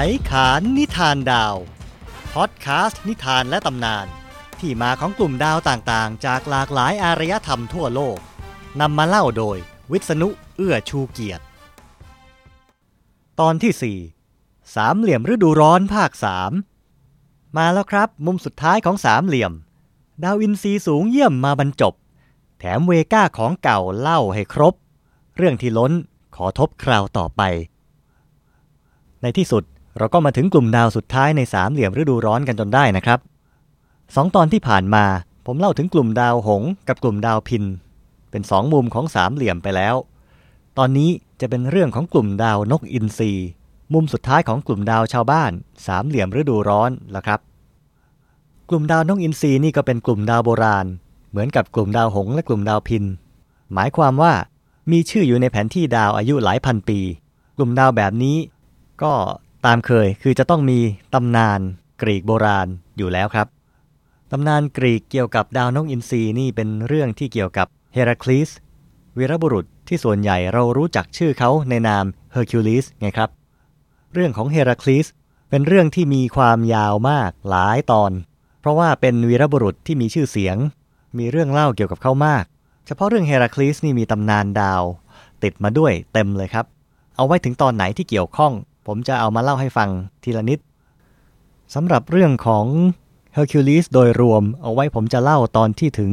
ไขขานนิทานดาวพอดคาสต์นิทานและตำนานที่มาของกลุ่มดาวต่างๆจากหลากหลายอารยธรรมทั่วโลกนำมาเล่าโดยวิษณุเอื้อชูเกียรติตอนที่4สามเหลี่ยมฤดูร้อนภาค3มาแล้วครับมุมสุดท้ายของสามเหลี่ยมดาวอินทรีสูงเยี่ยมมาบรรจบแถมเวก้าของเก่าเล่าให้ครบเรื่องที่ล้นขอทบคราวต่อไปในที่สุดเราก็มาถึงกลุ่มดาวสุดท้ายในสามเหลี่ยมฤดูร้อนกันจนได้นะครับ2ตอนที่ผ่านมาผมเล่าถึงกลุ่มดาวหงส์กับกลุ่มดาวพินเป็น2มุมของสามเหลี่ยมไปแล้วตอนนี้จะเป็นเรื่องของกลุ่มดาวนกอินทรีมุมสุดท้ายของกลุ่มดาวชาวบ้านสามเหลี่ยมฤดูร้อนละครับกลุ่มดาวนกอินทรีนี่ก็เป็นกลุ่มดาวโบราณเหมือนกับกลุ่มดาวหงส์และกลุ่มดาวพินหมายความว่ามีชื่ออยู่ในแผนที่ดาวอายุหลายพันปีกลุ่มดาวแบบนี้ก็ตามเคยคือจะต้องมีตำนานกรีกโบราณอยู่แล้วครับตำนานกรีกเกี่ยวกับดาวนกอินทรีนี่เป็นเรื่องที่เกี่ยวกับเฮราคลีสวีรบุรุษที่ส่วนใหญ่เรารู้จักชื่อเขาในนามเฮอร์คิวลิสไงครับเรื่องของเฮราคลีสเป็นเรื่องที่มีความยาวมากหลายตอนเพราะว่าเป็นวีรบุรุษที่มีชื่อเสียงมีเรื่องเล่าเกี่ยวกับเขามากเฉพาะเรื่องเฮราคลีสนี่มีตำนานดาวติดมาด้วยเต็มเลยครับเอาไว้ถึงตอนไหนที่เกี่ยวข้องผมจะเอามาเล่าให้ฟังทีละนิดสำหรับเรื่องของเฮอร์คิวลิสโดยรวมเอาไว้ผมจะเล่าตอนที่ถึง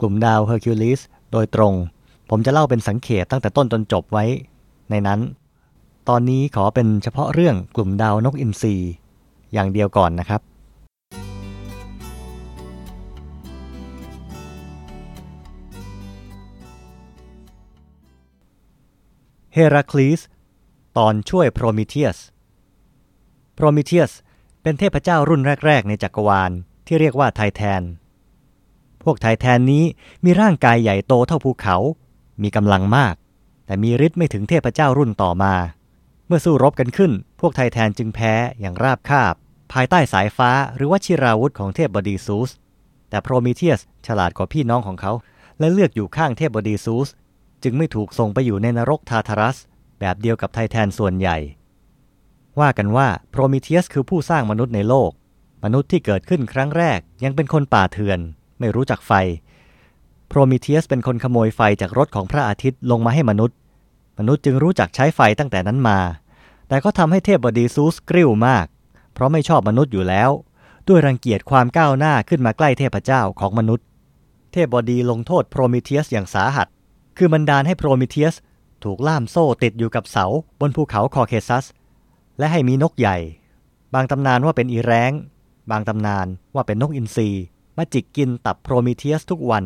กลุ่มดาวเฮอร์คิวลิสโดยตรงผมจะเล่าเป็นสังเขปตั้งแต่ต้นจนจบไว้ในนั้นตอนนี้ขอเป็นเฉพาะเรื่องกลุ่มดาวนกอินทรีอย่างเดียวก่อนนะครับเฮราคลีสตอนช่วยโพรมิเธียสเป็นเทพเจ้ารุ่นแรกๆในจักรวาลที่เรียกว่าไทแทนพวกไทแทนนี้มีร่างกายใหญ่โตเท่าภูเขามีกำลังมากแต่มีฤทธิ์ไม่ถึงเทพเจ้ารุ่นต่อมาเมื่อสู้รบกันขึ้นพวกไทแทนจึงแพ้อย่างราบคาบภายใต้สายฟ้าหรือว่าชิราวุธของเทพบดีซูสแต่โพรมิเธียสฉลาดกว่าพี่น้องของเขาและเลือกอยู่ข้างเทพบดีซูสจึงไม่ถูกส่งไปอยู่ในนรกทาร์ทารัสแบบเดียวกับไทแทนส่วนใหญ่ว่ากันว่าโพรมิเธียสคือผู้สร้างมนุษย์ในโลกมนุษย์ที่เกิดขึ้นครั้งแรกยังเป็นคนป่าเถื่อนไม่รู้จักไฟโพรมิเธียสเป็นคนขโมยไฟจากรถของพระอาทิตย์ลงมาให้มนุษย์จึงรู้จักใช้ไฟตั้งแต่นั้นมาแต่ก็ทำให้เทพบดีซูสกริ้วมากเพราะไม่ชอบมนุษย์อยู่แล้วด้วยรังเกียจความก้าวหน้าขึ้นมาใกล้เทพเจ้าของมนุษย์เทพบดีลงโทษโพรมิเธียสอย่างสาหัสคือบันดาลให้โพรมิเธียสถูกล่ามโซ่ติดอยู่กับเสาบนภูเขาคอเคซัสและให้มีนกใหญ่บางตำนานว่าเป็นอีแร้งบางตำนานว่าเป็นนกอินทรีมาจิกกินตับโพรมิเธียสทุกวัน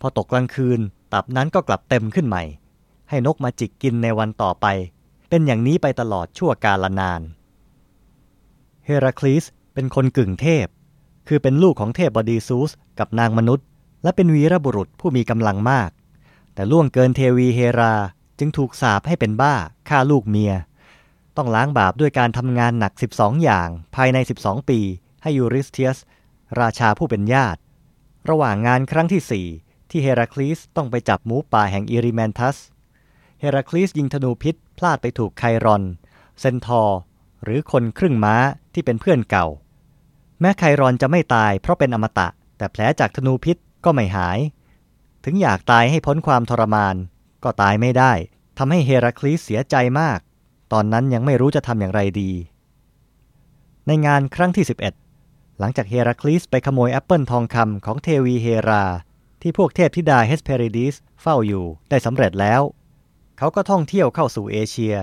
พอตกกลางคืนตับนั้นก็กลับเต็มขึ้นใหม่ให้นกมาจิกกินในวันต่อไปเป็นอย่างนี้ไปตลอดชั่วกาลนานเฮราคลีสเป็นคนกึ่งเทพคือเป็นลูกของเทพบดีซูสกับนางมนุษย์และเป็นวีรบุรุษผู้มีกำลังมากแต่ล่วงเกินเทวีเฮราจึงถูกสาปให้เป็นบ้าฆ่าลูกเมียต้องล้างบาปด้วยการทำงานหนัก12อย่างภายใน12ปีให้ยูริสเทียสราชาผู้เป็นญาติระหว่างงานครั้งที่4ที่เฮราคลีสต้องไปจับหมูป่าแห่งอิริแมนทัสเฮราคลีสยิงธนูพิษพลาดไปถูกไครอนเซนทอร์หรือคนครึ่งม้าที่เป็นเพื่อนเก่าแม้ไครอนจะไม่ตายเพราะเป็นอมตะแต่แผลจากธนูพิษก็ไม่หายถึงอยากตายให้พ้นความทรมานก็ตายไม่ได้ทำให้เฮราคลีสเสียใจมากตอนนั้นยังไม่รู้จะทำอย่างไรดีในงานครั้งที่11หลังจากเฮราคลีสไปขโมยแอปเปิลทองคำของเทวีเฮราที่พวกเทพธิดาเฮสเพริดิสเฝ้าอยู่ได้สำเร็จแล้วเขาก็ท่องเที่ยวเข้าสู่เอเชีย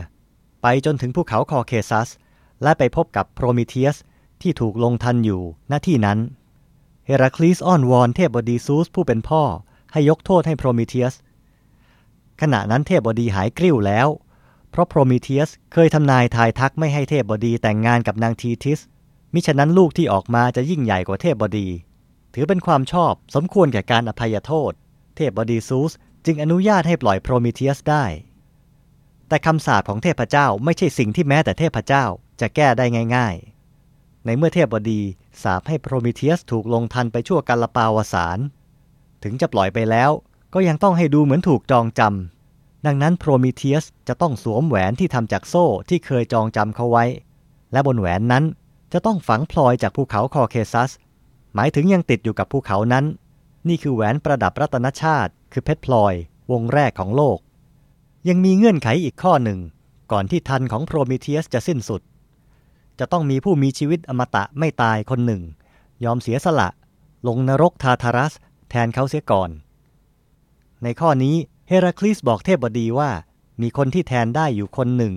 ไปจนถึงภูเขาคอเคซัสและไปพบกับโพรมิเธียสที่ถูกลงทันอยู่หน้าที่นั้นเฮราคลีสอ้อนวอนเทพบดีซูสผู้เป็นพ่อให้ยกโทษให้โพรมิเธียสขณะนั้นเทพบดีหายกริ้วแล้วเพราะโพรมิเธียสเคยทำนายทายทักไม่ให้เทพบดีแต่งงานกับนางทีทิสมิฉะนั้นลูกที่ออกมาจะยิ่งใหญ่กว่าเทพบดีถือเป็นความชอบสมควรแก่การอภัยโทษเทพบดีซูสจึงอนุญาตให้ปล่อยโพรมิเธียสได้แต่คำสาปของเทพเจ้าไม่ใช่สิ่งที่แม้แต่เทพเจ้าจะแก้ได้ง่ายๆในเมื่อเทพบดีสาปให้โพรมิเธียสถูกลงทันไปชั่วกาลปาวสานถึงจะปล่อยไปแล้วก็ยังต้องให้ดูเหมือนถูกจองจำดังนั้นโพรมิเธียสจะต้องสวมแหวนที่ทำจากโซ่ที่เคยจองจำเขาไว้ และบนแหวนนั้นจะต้องฝังพลอยจากภูเขาคอเคซัสหมายถึงยังติดอยู่กับภูเขานั้นนี่คือแหวนประดับรัตนชาติคือเพชรพลอยวงแรกของโลกยังมีเงื่อนไขอีกข้อหนึ่งก่อนที่ทันของโพรมีเธียสจะสิ้นสุดจะต้องมีผู้มีชีวิตอมตะไม่ตายคนหนึ่งยอมเสียสละลงนรกทาทารัสแทนเขาเสียก่อนในข้อนี้เฮราคลีสบอกเทพบดีว่ามีคนที่แทนได้อยู่คนหนึ่ง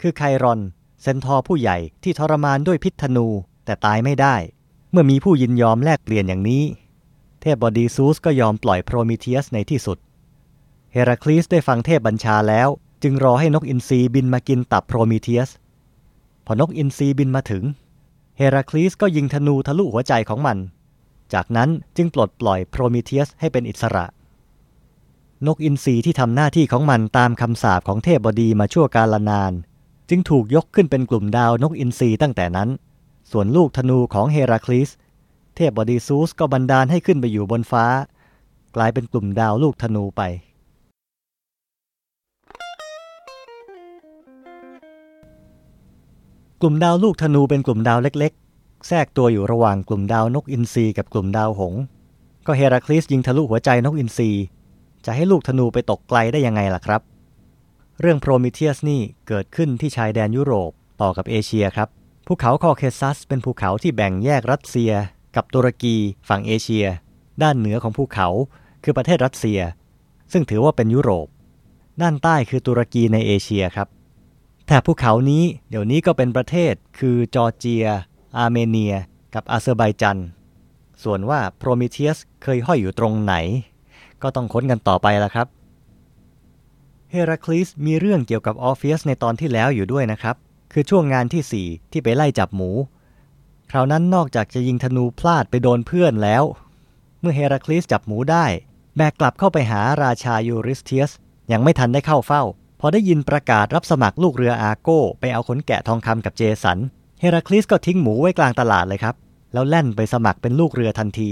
คือไครอนเซนทอร์ผู้ใหญ่ที่ทรมานด้วยพิษธนูแต่ตายไม่ได้เมื่อมีผู้ยินยอมแลกเปลี่ยนอย่างนี้เทพบดีซูสก็ยอมปล่อยโพรมีเธียสในที่สุดเฮราคลีสได้ฟังเทพบัญชาแล้วจึงรอให้นกอินทรีบินมากินตับโพรมีเธียสพอนกอินทรีบินมาถึงเฮราคลีสก็ยิงธนูทะลุหัวใจของมันจากนั้นจึงปลดปล่อยโพรมีเธียสให้เป็นอิสระนกอินทรีที่ทำหน้าที่ของมันตามคำสาปของเทพบดีมาชั่วกาลนานจึงถูกยกขึ้นเป็นกลุ่มดาวนกอินทรีตั้งแต่นั้นส่วนลูกธนูของเฮราคลีสเทพบดีซูสก็บันดาลให้ขึ้นไปอยู่บนฟ้ากลายเป็นกลุ่มดาวลูกธนูไปกลุ่มดาวลูกธนูเป็นกลุ่มดาวเล็กๆแทรกตัวอยู่ระหว่างกลุ่มดาวนกอินทรีกับกลุ่มดาวหงส์ก็เฮราคลีสยิงทะลุหัวใจนกอินทรีจะให้ลูกธนูไปตกไกลได้ยังไงล่ะครับเรื่องโพรมีเธียสนี่เกิดขึ้นที่ชายแดนยุโรปต่อกับเอเชียครับภูเขาคอเคซัสเป็นภูเขาที่แบ่งแยกรัสเซียกับตุรกีฝั่งเอเชียด้านเหนือของภูเขาคือประเทศรัสเซียซึ่งถือว่าเป็นยุโรปด้านใต้คือตุรกีในเอเชียครับแต่ภูเขานี้เดี๋ยวนี้ก็เป็นประเทศคือจอร์เจียอาร์เมเนียกับอาเซอร์ไบจานส่วนว่าโพรมีเธียสเคยห้อยอยู่ตรงไหนก็ต้องค้นกันต่อไปละครับเฮราคลีสมีเรื่องเกี่ยวกับออฟีสในตอนที่แล้วอยู่ด้วยนะครับคือช่วงงานที่4ที่ไปไล่จับหมูคราวนั้นนอกจากจะยิงธนูพลาดไปโดนเพื่อนแล้วเมื่อเฮราคลีสจับหมูได้แบกกลับเข้าไปหาราชายูริสเทียสยังไม่ทันได้เข้าเฝ้าพอได้ยินประกาศรับสมัครลูกเรืออาร์โก้ไปเอาขนแกะทองคำกับเจสันเฮราคลีสก็ทิ้งหมูไว้กลางตลาดเลยครับแล้วแล่นไปสมัครเป็นลูกเรือทันที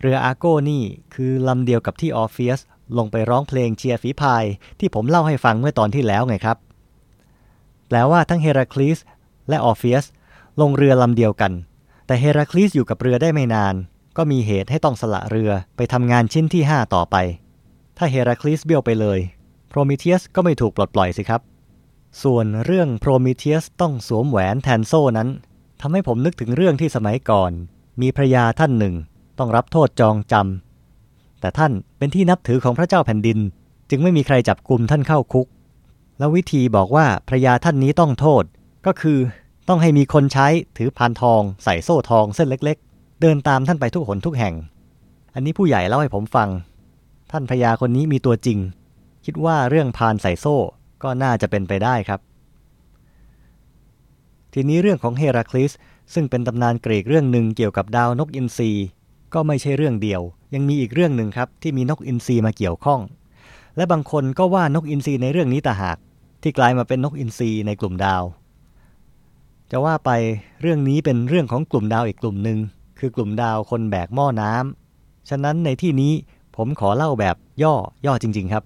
เรืออาร์โก้นี่คือลำเดียวกับที่ออฟีสลงไปร้องเพลงเชียร์ฝีพายที่ผมเล่าให้ฟังเมื่อตอนที่แล้วไงครับแปลว่าทั้งเฮราคลีสและออฟีสลงเรือลำเดียวกันแต่เฮราคลีสอยู่กับเรือได้ไม่นานก็มีเหตุให้ต้องสละเรือไปทำงานชิ้นที่5ต่อไปถ้าเฮราคลีสเบี้ยวไปเลยโพรมีเธียสก็ไม่ถูกปลดปล่อยสิครับส่วนเรื่องโพรมีเธียสต้องสวมแหวนแทนโซ่นั้นทำให้ผมนึกถึงเรื่องที่สมัยก่อนมีพระยาท่านหนึ่งต้องรับโทษจองจำแต่ท่านเป็นที่นับถือของพระเจ้าแผ่นดินจึงไม่มีใครจับกุมท่านเข้าคุกแล้ววิธีบอกว่าพระยาท่านนี้ต้องโทษก็คือต้องให้มีคนใช้ถือพานทองใส่โซ่ทองเส้นเล็กๆเดินตามท่านไปทุกหนทุกแห่งอันนี้ผู้ใหญ่เล่าให้ผมฟังท่านพระยาคนนี้มีตัวจริงคิดว่าเรื่องพานใส่โซ่ก็น่าจะเป็นไปได้ครับทีนี้เรื่องของเฮราคลีสซึ่งเป็นตำนานกรีกเรื่องหนึ่งเกี่ยวกับดาวนกอินทรีก็ไม่ใช่เรื่องเดียวยังมีอีกเรื่องหนึ่งครับที่มีนกอินทรีมาเกี่ยวข้องและบางคนก็ว่านกอินทรีในเรื่องนี้ต่างหากที่กลายมาเป็นนกอินทรีในกลุ่มดาวจะว่าไปเรื่องนี้เป็นเรื่องของกลุ่มดาวอีกกลุ่มหนึ่งคือกลุ่มดาวคนแบกหม้อน้ำฉะนั้นในที่นี้ผมขอเล่าแบบย่อจริงๆครับ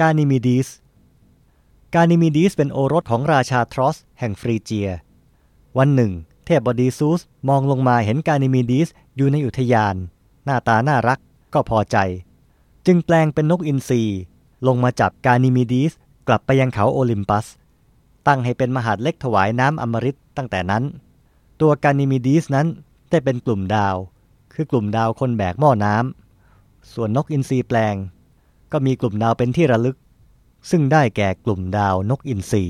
กานิมิดีสเป็นโอรสของราชาทรอสแห่งฟรีเจียวันหนึ่งเทพบดีซูสมองลงมาเห็นกานิมิดีสอยู่ในอุทยานหน้าตาน่ารักก็พอใจจึงแปลงเป็นนกอินทรีลงมาจับกานิมิดีสกลับไปยังเขาโอลิมปัสตั้งให้เป็นมหาดเล็กถวายน้ำอมฤตตั้งแต่นั้นตัวกานิมิดีสนั้นได้เป็นกลุ่มดาวคือกลุ่มดาวคนแบกหม้อน้ำส่วนนกอินทรีแปลงก็มีกลุ่มดาวเป็นที่ระลึกซึ่งได้แก่กลุ่มดาวนกอินทรี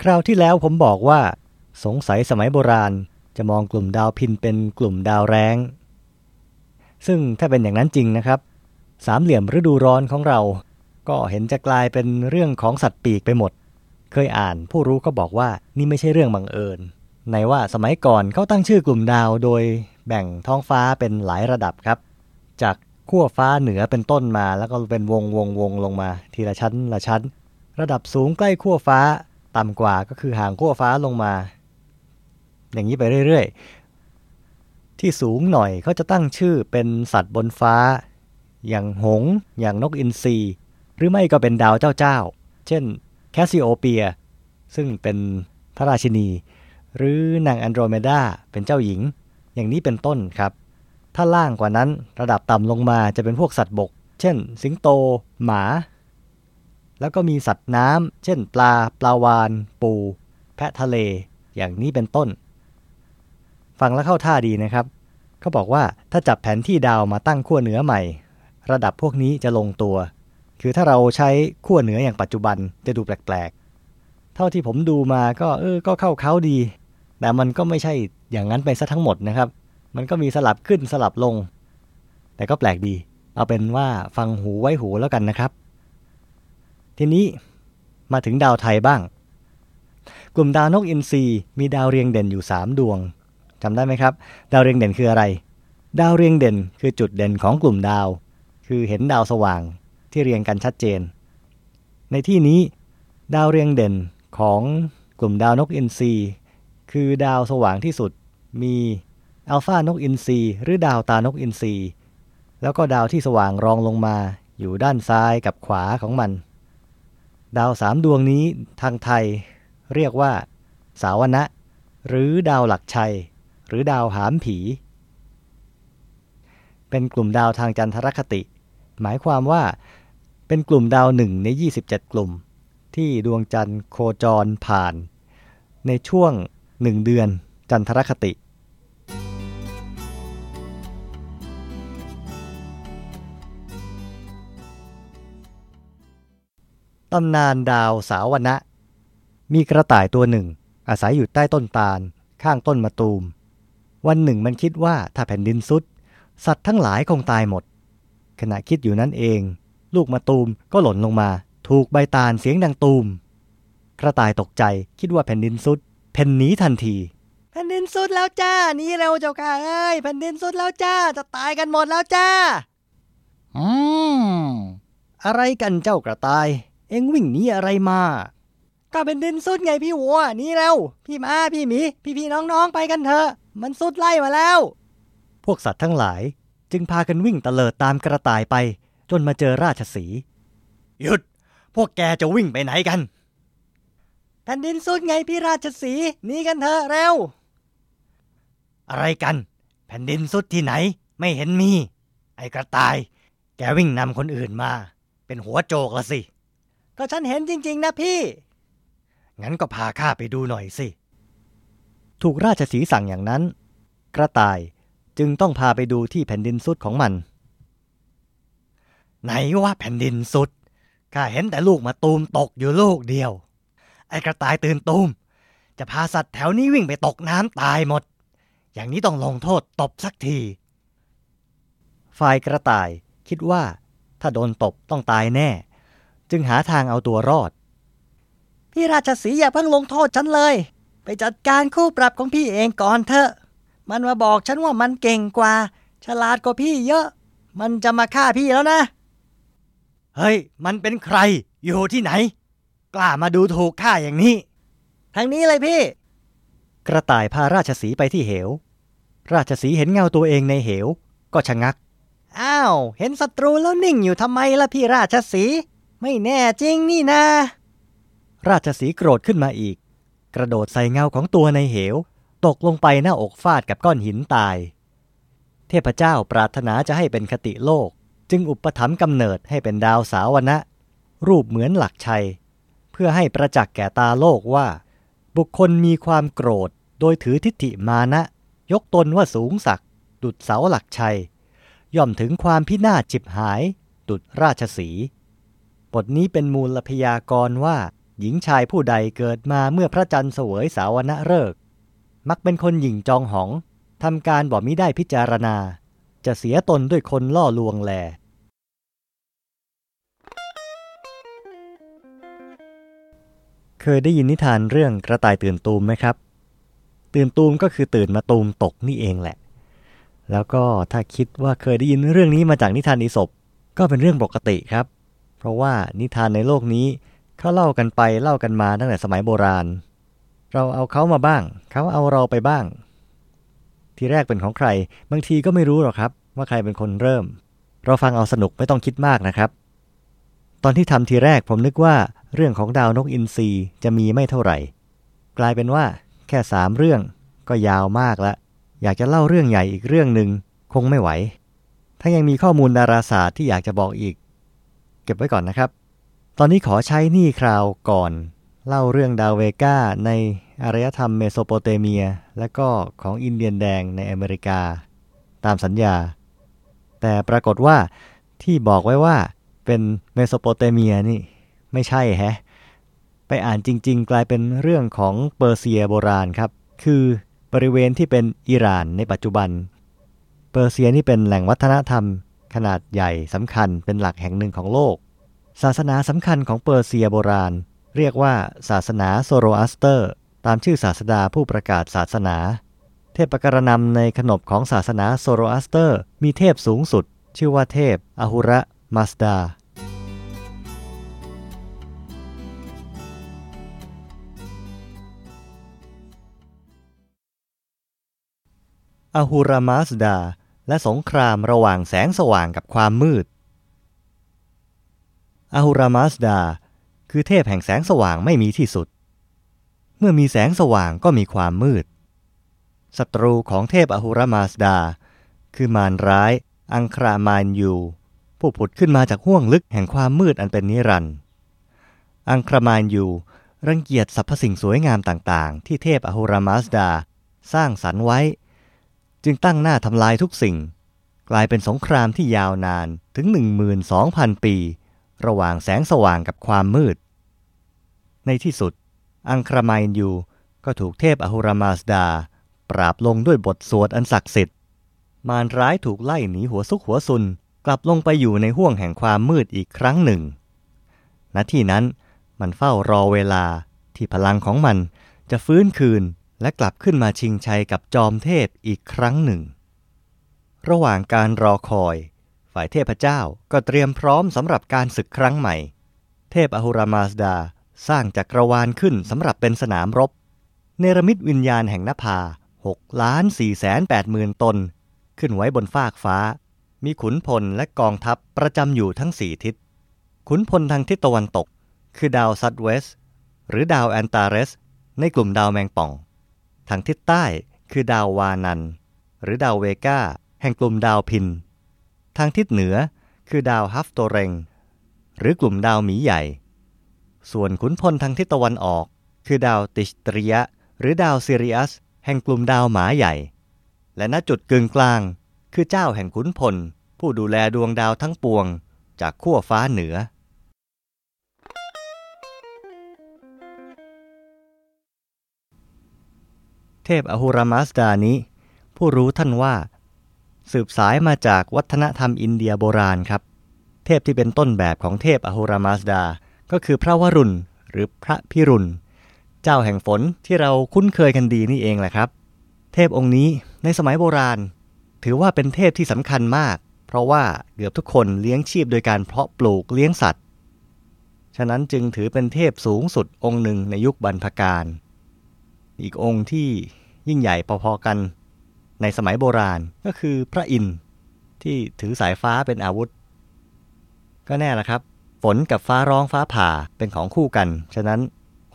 คราวที่แล้วผมบอกว่าสงสัยสมัยโบราณจะมองกลุ่มดาวพินเป็นกลุ่มดาวแร้งซึ่งถ้าเป็นอย่างนั้นจริงนะครับสามเหลี่ยมฤดูร้อนของเราก็เห็นจะกลายเป็นเรื่องของสัตว์ปีกไปหมดเคยอ่านผู้รู้ก็บอกว่านี่ไม่ใช่เรื่องบังเอิญในว่าสมัยก่อนเขาตั้งชื่อกลุ่มดาวโดยแบ่งท้องฟ้าเป็นหลายระดับครับจากขั้วฟ้าเหนือเป็นต้นมาแล้วก็เป็นวงลงมาทีละชั้นละชั้นระดับสูงใกล้ขั้วฟ้าต่ำกว่าก็คือห่างขั้วฟ้าลงมา อย่างนี้ไปเรื่อยๆที่สูงหน่อยเขาจะตั้งชื่อเป็นสัตว์บนฟ้าอย่างหงส์อย่างนกอินทรีหรือไม่ก็เป็นดาวเจ้าๆเช่นแคสซิโอเปียซึ่งเป็นพระราชินีหรือนางแอนโดรเมดาเป็นเจ้าหญิงอย่างนี้เป็นต้นครับถ้าล่างกว่านั้นระดับต่ำลงมาจะเป็นพวกสัตว์บกเช่นสิงโตหมาแล้วก็มีสัตว์น้ำเช่นปลาวาฬปูแพะทะเลอย่างนี้เป็นต้นฟังแล้วเข้าท่าดีนะครับเขาบอกว่าถ้าจับแผนที่ดาวมาตั้งขั้วเหนือใหม่ระดับพวกนี้จะลงตัวคือถ้าเราใช้ขั้วเหนืออย่างปัจจุบันจะดูแปลกๆเท่าที่ผมดูมาก็ก็เข้าเขาดีแต่มันก็ไม่ใช่อย่างนั้นไปซะทั้งหมดนะครับมันก็มีสลับขึ้นสลับลงแต่ก็แปลกดีเอาเป็นว่าฟังหูไว้หูแล้วกันนะครับทีนี้มาถึงดาวไทยบ้างกลุ่มดาวนกอินทรีมีดาวเรียงเด่นอยู่3ดวงจำได้ไหมครับดาวเรียงเด่นคืออะไรดาวเรียงเด่นคือจุดเด่นของกลุ่มดาวคือเห็นดาวสว่างที่เรียงกันชัดเจนในที่นี้ดาวเรียงเด่นของกลุ่มดาวนกอินทรีคือดาวสว่างที่สุดมีอัลฟานกอินทรีหรือดาวตานกอินทรีแล้วก็ดาวที่สว่างรองลงมาอยู่ด้านซ้ายกับขวาของมันดาว3ดวงนี้ทางไทยเรียกว่าสาวนะหรือดาวหลักชัยหรือดาวหามผีเป็นกลุ่มดาวทางจันทรคติหมายความว่าเป็นกลุ่มดาว1ใน27กลุ่มที่ดวงจันทร์โคจรผ่านในช่วง1เดือนจันทรคติตำนานดาวสาวนะมีกระต่ายตัวหนึ่งอาศัยอยู่ใต้ต้นตาลข้างต้นมะตูมวันหนึ่งมันคิดว่าถ้าแผ่นดินทรุดสัตว์ทั้งหลายคงตายหมดขณะคิดอยู่นั้นเองลูกมะตูมก็หล่นลงมาถูกใบตาลเสียงดังตูมกระต่ายตกใจคิดว่าแผ่นดินทรุดเพ่นหนีทันทีแผ่นดินทรุดแล้วจ้านี่เร็วเจ้าค่ะเอ้ยแผ่นดินทรุดแล้วจ้าจะตายกันหมดแล้วจ้าอะไรกันเจ้ากระต่ายเอ็งวิ่งหนีอะไรมาก็เป็นดินสุดไงพี่หัวนี่แล้วพี่มาพี่หมีพี่น้องๆไปกันเถอะมันสุดไล่มาแล้วพวกสัตว์ทั้งหลายจึงพากันวิ่งตะเลิดตามกระต่ายไปจนมาเจอราชสีห์หยุดพวกแกจะวิ่งไปไหนกันแผ่นดินสุดไงพี่ราชสีห์หนีกันเถอะเร็วอะไรกันแผ่นดินสุดที่ไหนไม่เห็นมีไอ้กระต่ายแกวิ่งนำคนอื่นมาเป็นหัวโจกละสิก็ฉันเห็นจริงๆนะพี่งั้นก็พาข้าไปดูหน่อยสิถูกราชสีห์สั่งอย่างนั้นกระต่ายจึงต้องพาไปดูที่แผ่นดินทรุดของมันไหนว่าแผ่นดินทรุดข้าเห็นแต่ลูกมะตูมตกอยู่ลูกเดียวไอ้กระต่ายตื่นตูมจะพาสัตว์แถวนี้วิ่งไปตกน้ำตายหมดอย่างนี้ต้องลงโทษตบสักทีฝ่ายกระต่ายคิดว่าถ้าโดนตบต้องตายแน่จึงหาทางเอาตัวรอดพี่ราชสีห์อย่าเพิ่งลงโทษฉันเลยไปจัดการคู่ปรับของพี่เองก่อนเถอะมันมาบอกฉันว่ามันเก่งกว่าฉลาดกว่าพี่เยอะมันจะมาฆ่าพี่แล้วนะเฮ้ยมันเป็นใครอยู่ที่ไหนกล้ามาดูถูกข้าอย่างนี้ทางนี้เลยพี่กระต่ายพาราชสีห์ไปที่เหวราชสีห์เห็นเงาตัวเองในเหวก็ชะงักอ้าวเห็นศัตรูแล้วนิ่งอยู่ทำไมล่ะพี่ราชสีห์ไม่แน่จริงนี่นะราชสีห์โกรธขึ้นมาอีกกระโดดใส่เงาของตัวในเหวตกลงไปหน้าอกฟาดกับก้อนหินตายเทพเจ้าปรารถนาจะให้เป็นคติโลกจึงอุปถัมภ์กำเนิดให้เป็นดาวสาวนะรูปเหมือนหลักชัยเพื่อให้ประจักษ์แก่ตาโลกว่าบุคคลมีความโกรธโดยถือทิฏฐิมานะยกตนว่าสูงสักดุจเสาหลักชัยย่อมถึงความพินาศฉิบหายดุจราชสีห์บทนี้เป็นมูลพยากรณ์ว่าหญิงชายผู้ใดเกิดมาเมื่อพระจันทร์เสวยสาวนะฤกษ์มักเป็นคนหยิ่งจองหองทำการบ่มิได้พิจารณาจะเสียตนด้วยคนล่อลวงแลเคยได้ยินนิทานเรื่องกระต่ายตื่นตูมไหมครับตื่นตูมก็คือตื่นมาตูมตกนี่เองแหละแล้วก็ถ้าคิดว่าเคยได้ยินเรื่องนี้มาจากนิทานอีสปก็เป็นเรื่องปกติครับเพราะว่านิทานในโลกนี้เขาเล่ากันไปเล่ากันมาตั้งแต่สมัยโบราณ เราเอาเขามาบ้างเขาเอาเราไปบ้างทีแรกเป็นของใครบางทีก็ไม่รู้หรอกครับว่าใครเป็นคนเริ่มเราฟังเอาสนุกไม่ต้องคิดมากนะครับตอนที่ทำทีแรกผมนึกว่าเรื่องของดาวนกอินทรีจะมีไม่เท่าไหร่กลายเป็นว่าแค่3เรื่องก็ยาวมากละอยากจะเล่าเรื่องใหญ่อีกเรื่องนึงคงไม่ไหวถ้ายังมีข้อมูลดาราศาสตร์ที่อยากจะบอกอีกเก็บไว้ก่อนนะครับตอนนี้ขอใช้นี่คราวก่อนเล่าเรื่องดาวเวก้าในอารยธรรมเมโสโปเตเมียและก็ของอินเดียนแดงในอเมริกาตามสัญญาแต่ปรากฏว่าที่บอกไว้ว่าเป็นเมโสโปเตเมียนี่ไม่ใช่แฮะไปอ่านจริงๆกลายเป็นเรื่องของเปอร์เซียโบราณครับคือบริเวณที่เป็นอิหร่านในปัจจุบันเปอร์เซียนี่เป็นแหล่งวัฒนธรรมขนาดใหญ่สำคัญเป็นหลักแห่งหนึ่งของโลกศาสนาสำคัญของเปอร์เซียโบราณเรียกว่าศาสนาโซโรอัสเตอร์ตามชื่อศาสดาผู้ประกาศศาสนาเทพกรณำในขนบของศาสนาโซโรอัสเตอร์มีเทพสูงสุดชื่อว่าเทพอหุระมัสดาอหุระมัสดาและสงครามระหว่างแสงสว่างกับความมืดอหุระมัสดาคือเทพแห่งแสงสว่างไม่มีที่สุดเมื่อมีแสงสว่างก็มีความมืดศัตรูของเทพอหุระมัสดาคือมารร้ายอังครามานยูผู้ผุดขึ้นมาจากห้วงลึกแห่งความมืดอันเป็นนิรันดร์อังครามานยูรังเกียจสรรพสิ่งสวยงามต่างๆที่เทพอหุระมัสดาสร้างสรรค์ไว้จึงตั้งหน้าทำลายทุกสิ่งกลายเป็นสงครามที่ยาวนานถึง 12,000 ปีระหว่างแสงสว่างกับความมืดในที่สุดอังครามานยูก็ถูกเทพอหุระมัสดาปราบลงด้วยบทสวดอันศักดิ์สิทธิ์มารร้ายถูกไล่หนีหัวซุกหัวซุนกลับลงไปอยู่ในห้วงแห่งความมืดอีกครั้งหนึ่งณที่นั้นมันเฝ้ารอเวลาที่พลังของมันจะฟื้นคืนและกลับขึ้นมาชิงชัยกับจอมเทพอีกครั้งหนึ่งระหว่างการรอคอยฝ่ายเทพเจ้าก็เตรียมพร้อมสำหรับการศึกครั้งใหม่เทพอหุระมัสดาสร้างจักรวาลขึ้นสำหรับเป็นสนามรบเนรมิตวิญญาณแห่งนภา 6,480,000 ตนขึ้นไว้บนฟากฟ้ามีขุนพลและกองทัพประจำอยู่ทั้ง4ทิศขุนพลทางทิศตะวันตกคือดาวซัดเวสหรือดาวแอนตาเรสในกลุ่มดาวแมงป่องทางทิศใต้คือดาววานันหรือดาวเวก้าแห่งกลุ่มดาวพินทางทิศเหนือคือดาวฮัฟโตเร็งหรือกลุ่มดาวหมีใหญ่ส่วนขุนพลทางทิศตะวันออกคือดาวติชตริยะหรือดาวซิริอัสแห่งกลุ่มดาวหมาใหญ่และณจุดกึ่งกลางคือเจ้าแห่งขุนพลผู้ดูแลดวงดาวทั้งปวงจากขั้วฟ้าเหนือเทพอหุระมัสดานี้ผู้รู้ท่านว่าสืบสายมาจากวัฒนธรรมอินเดียโบราณครับเทพที่เป็นต้นแบบของเทพอหุระมัสดาก็คือพระวรุณหรือพระพิรุณเจ้าแห่งฝนที่เราคุ้นเคยกันดีนี่เองแหละครับเทพองค์นี้ในสมัยโบราณถือว่าเป็นเทพที่สำคัญมากเพราะว่าเกือบทุกคนเลี้ยงชีพโดยการเพาะปลูกเลี้ยงสัตว์ฉะนั้นจึงถือเป็นเทพสูงสุดองค์หนึ่งในยุคบรรพกาลอีกองค์ที่ยิ่งใหญ่พอๆกันในสมัยโบราณก็คือพระอินทร์ที่ถือสายฟ้าเป็นอาวุธก็แน่ละครับฝนกับฟ้าร้องฟ้าผ่าเป็นของคู่กันฉะนั้น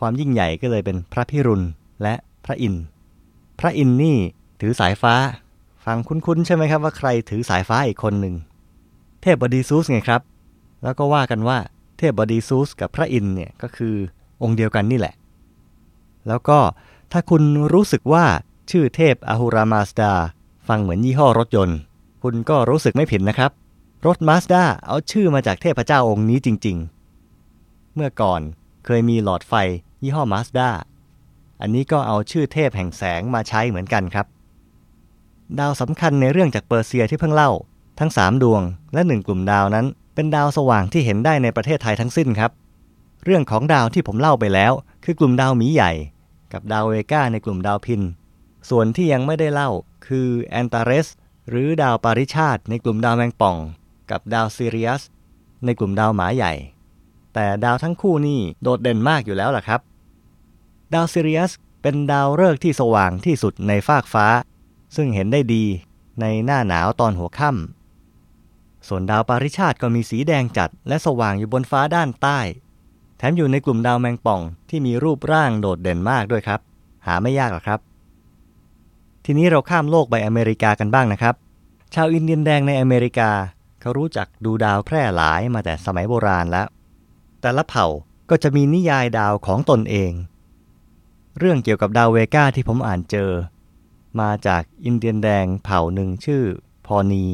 ความยิ่งใหญ่ก็เลยเป็นพระพิรุณและพระอินทร์พระอินทร์นี่ถือสายฟ้าฟังคุ้นๆใช่ไหมครับว่าใครถือสายฟ้าอีกคนหนึ่งเทพบดีซูสไงครับแล้วก็ว่ากันว่าเทพบดีซูสกับพระอินทร์เนี่ยก็คือองค์เดียวกันนี่แหละแล้วก็ถ้าคุณรู้สึกว่าชื่อเทพอหุระมัสดาฟังเหมือนยี่ห้อรถยนต์คุณก็รู้สึกไม่ผิดนะครับรถมาสด้าเอาชื่อมาจากเทพเจ้าองค์นี้จริงๆเมื่อก่อนเคยมีหลอดไฟยี่ห้อมาสด้าอันนี้ก็เอาชื่อเทพแห่งแสงมาใช้เหมือนกันครับดาวสำคัญในเรื่องจากเปอร์เซียที่เพิ่งเล่าทั้ง3ดวงและ1กลุ่มดาวนั้นเป็นดาวสว่างที่เห็นได้ในประเทศไทยทั้งสิ้นครับเรื่องของดาวที่ผมเล่าไปแล้วคือกลุ่มดาวหมีใหญ่กับดาวเวก้าในกลุ่มดาวพินส่วนที่ยังไม่ได้เล่าคือแอนตาเรสหรือดาวปาริชาติในกลุ่มดาวแมงป่องกับดาวซิริอัสในกลุ่มดาวหมาใหญ่แต่ดาวทั้งคู่นี่โดดเด่นมากอยู่แล้วล่ะครับดาวซิริอัส เป็นดาวฤกษ์ที่สว่างที่สุดในฟากฟ้าซึ่งเห็นได้ดีในหน้าหนาวตอนหัวค่ำส่วนดาวปาริชาติก็มีสีแดงจัดและสว่างอยู่บนฟ้าด้านใต้แถมอยู่ในกลุ่มดาวแมงป่องที่มีรูปร่างโดดเด่นมากด้วยครับหาไม่ยากหรอกครับทีนี้เราข้ามโลกไปอเมริกากันบ้างนะครับชาวอินเดียนแดงในอเมริกาเขารู้จักดูดาวแพร่หลายมาแต่สมัยโบราณแล้วแต่ละเผ่าก็จะมีนิยายดาวของตนเองเรื่องเกี่ยวกับดาวเวก้าที่ผมอ่านเจอมาจากอินเดียนแดงเผ่าหนึ่งชื่อพอนี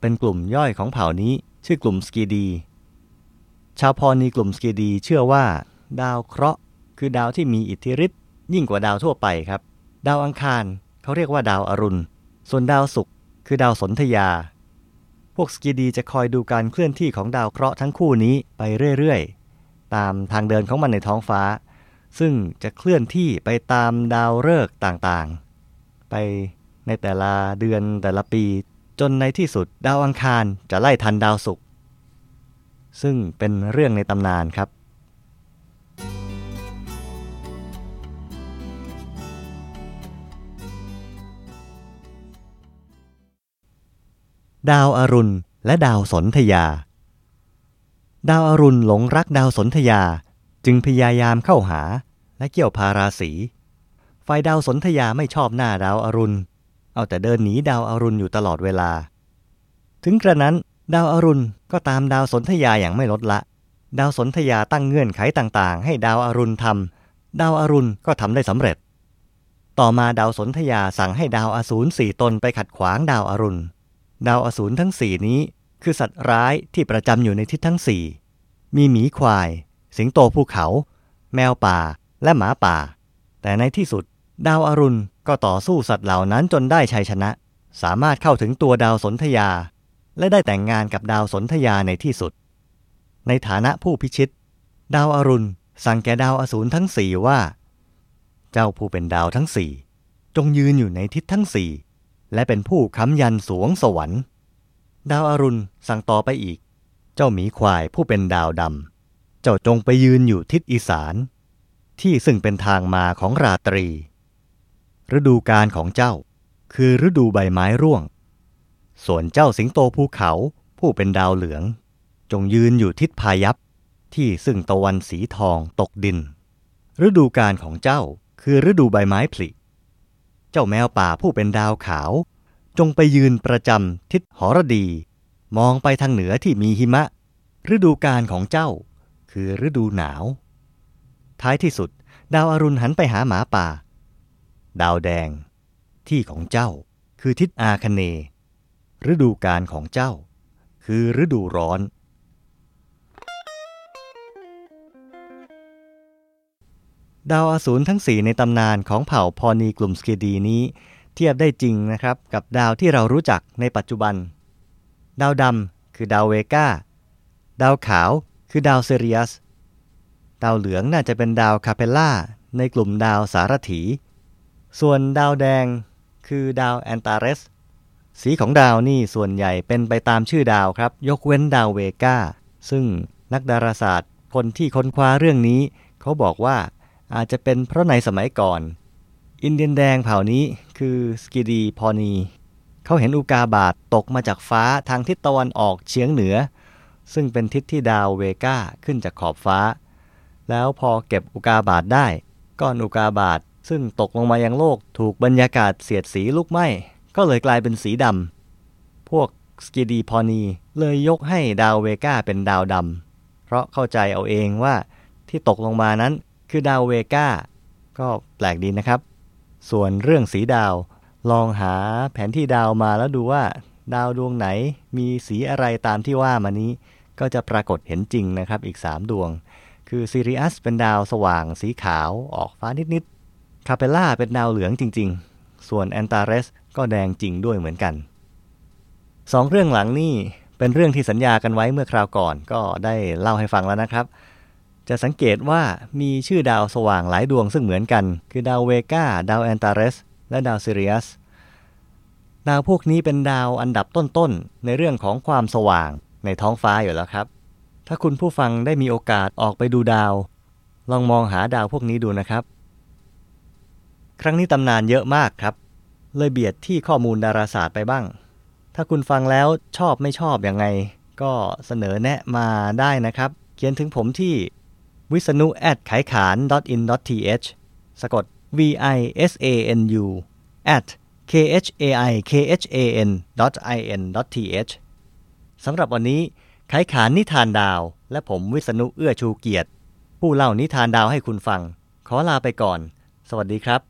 เป็นกลุ่มย่อยของเผ่านี้ชื่อกลุ่มสกีดีชาวพอนีกลุ่มสกีดีเชื่อว่าดาวเคราะห์คือดาวที่มีอิทธิฤทธิ์ยิ่งกว่าดาวทั่วไปครับดาวอังคารเขาเรียกว่าดาวอรุณส่วนดาวศุกร์คือดาวสนธยาพวกสกีดีจะคอยดูการเคลื่อนที่ของดาวเคราะห์ทั้งคู่นี้ไปเรื่อยๆตามทางเดินของมันในท้องฟ้าซึ่งจะเคลื่อนที่ไปตามดาวฤกษ์ต่างๆไปในแต่ละเดือนแต่ละปีจนในที่สุดดาวอังคารจะไล่ทันดาวศุกร์ซึ่งเป็นเรื่องในตำนานครับดาวอรุณและดาวสนธยาดาวอรุณหลงรักดาวสนธยาจึงพยายามเข้าหาและเกี่ยวพาราสีฝ่ายดาวสนธยาไม่ชอบหน้าดาวอรุณเอาแต่เดินหนีดาวอรุณอยู่ตลอดเวลาถึงกระนั้นดาวอรุณก็ตามดาวสนธยาอย่างไม่ลดละดาวสนธยาตั้งเงื่อนไขต่างๆให้ดาวอรุณทำดาวอรุณก็ทำได้สำเร็จต่อมาดาวสนธยาสั่งให้ดาวอสูร4ตนไปขัดขวางดาวอรุณดาวอสูรทั้ง4นี้คือสัตว์ร้ายที่ประจำอยู่ในทิศทั้ง4มีหมีควายสิงโตภูเขาแมวป่าและหมาป่าแต่ในที่สุดดาวอรุณก็ต่อสู้สัตว์เหล่านั้นจนได้ชัยชนะสามารถเข้าถึงตัวดาวสนธยาและได้แต่งงานกับดาวสนธยาในที่สุดในฐานะผู้พิชิตดาวอรุณสั่งแก่ดาวอสูรทั้ง4ว่าเจ้าผู้เป็นดาวทั้ง4จงยืนอยู่ในทิศทั้ง4และเป็นผู้ค้ำยันสวงสวรรค์ดาวอรุณสั่งต่อไปอีกเจ้าหมีควายผู้เป็นดาวดำเจ้าจงไปยืนอยู่ทิศอีสานที่ซึ่งเป็นทางมาของราตรีฤดูกาลของเจ้าคือฤดูใบไม้ร่วงส่วนเจ้าสิงโตภูเขาผู้เป็นดาวเหลืองจงยืนอยู่ทิศพายัพที่ซึ่งตะวันสีทองตกดินฤดูกาลของเจ้าคือฤดูใบไม้ผลิเจ้าแมวป่าผู้เป็นดาวขาวจงไปยืนประจำทิศหฤดีมองไปทางเหนือที่มีหิมะฤดูกาลของเจ้าคือฤดูหนาวท้ายที่สุดดาวอรุณหันไปหาหมาป่าดาวแดงที่ของเจ้าคือทิศอาคเนย์ฤดูกาลของเจ้าคือฤดูร้อนดาวอสูรทั้ง4ในตำนานของเผ่าพอนีกลุ่มสกีดีนี้เทียบได้จริงนะครับกับดาวที่เรารู้จักในปัจจุบันดาวดำคือดาวเวก้าดาวขาวคือดาวเซเรียสดาวเหลืองน่าจะเป็นดาวคาเพลล่าในกลุ่มดาวสารถีส่วนดาวแดงคือดาวแอนตาเรสสีของดาวนี่ส่วนใหญ่เป็นไปตามชื่อดาวครับยกเว้นดาวเวก้าซึ่งนักดาราศาสตร์คนที่ค้นคว้าเรื่องนี้เขาบอกว่าอาจจะเป็นเพราะในสมัยก่อนอินเดียนแดงเผ่านี้คือสกีดีพอนีเขาเห็นอุกาบาตตกมาจากฟ้าทางทิศตะวันออกเฉียงเหนือซึ่งเป็นทิศที่ดาวเวก้าขึ้นจากขอบฟ้าแล้วพอเก็บอุกาบาตได้ก้อนอุกาบาตซึ่งตกลงมายังโลกถูกบรรยากาศเสียดสีลุกไหม้ก็เลยกลายเป็นสีดำพวกสกีดีพอนีเลยยกให้ดาวเวก้าเป็นดาวดำเพราะเข้าใจเอาเองว่าที่ตกลงมานั้นคือดาวเวก้าก็แปลกดีนะครับส่วนเรื่องสีดาวลองหาแผนที่ดาวมาแล้วดูว่าดาวดวงไหนมีสีอะไรตามที่ว่ามานี้ก็จะปรากฏเห็นจริงนะครับอีก3ดวงคือซิริอัสเป็นดาวสว่างสีขาวออกฟ้านิดๆคาเพลล่าเป็นดาวเหลืองจริงๆส่วนแอนตาเรสก็แดงจริงด้วยเหมือนกัน2เรื่องหลังนี่เป็นเรื่องที่สัญญากันไว้เมื่อคราวก่อนก็ได้เล่าให้ฟังแล้วนะครับจะสังเกตว่ามีชื่อดาวสว่างหลายดวงซึ่งเหมือนกันคือดาวเวก้าดาวแอนตาเรสและดาวซิริอัสดาวพวกนี้เป็นดาวอันดับต้นๆในเรื่องของความสว่างในท้องฟ้าอยู่แล้วครับถ้าคุณผู้ฟังได้มีโอกาสออกไปดูดาวลองมองหาดาวพวกนี้ดูนะครับ ครั้งนี้ตำนานเยอะมากครับเลยเบียดที่ข้อมูลดาราศาสตร์ไปบ้างถ้าคุณฟังแล้วชอบไม่ชอบยังไงก็เสนอแนะมาได้นะครับเขียนถึงผมที่visanu@khaikhan.in.th สะกด visanu@khaikhan.in.th สำหรับวันนี้ไขขานนิทานดาวและผมวิษณุเอื้อชูเกียรติผู้เล่านิทานดาวให้คุณฟังขอลาไปก่อนสวัสดีครับ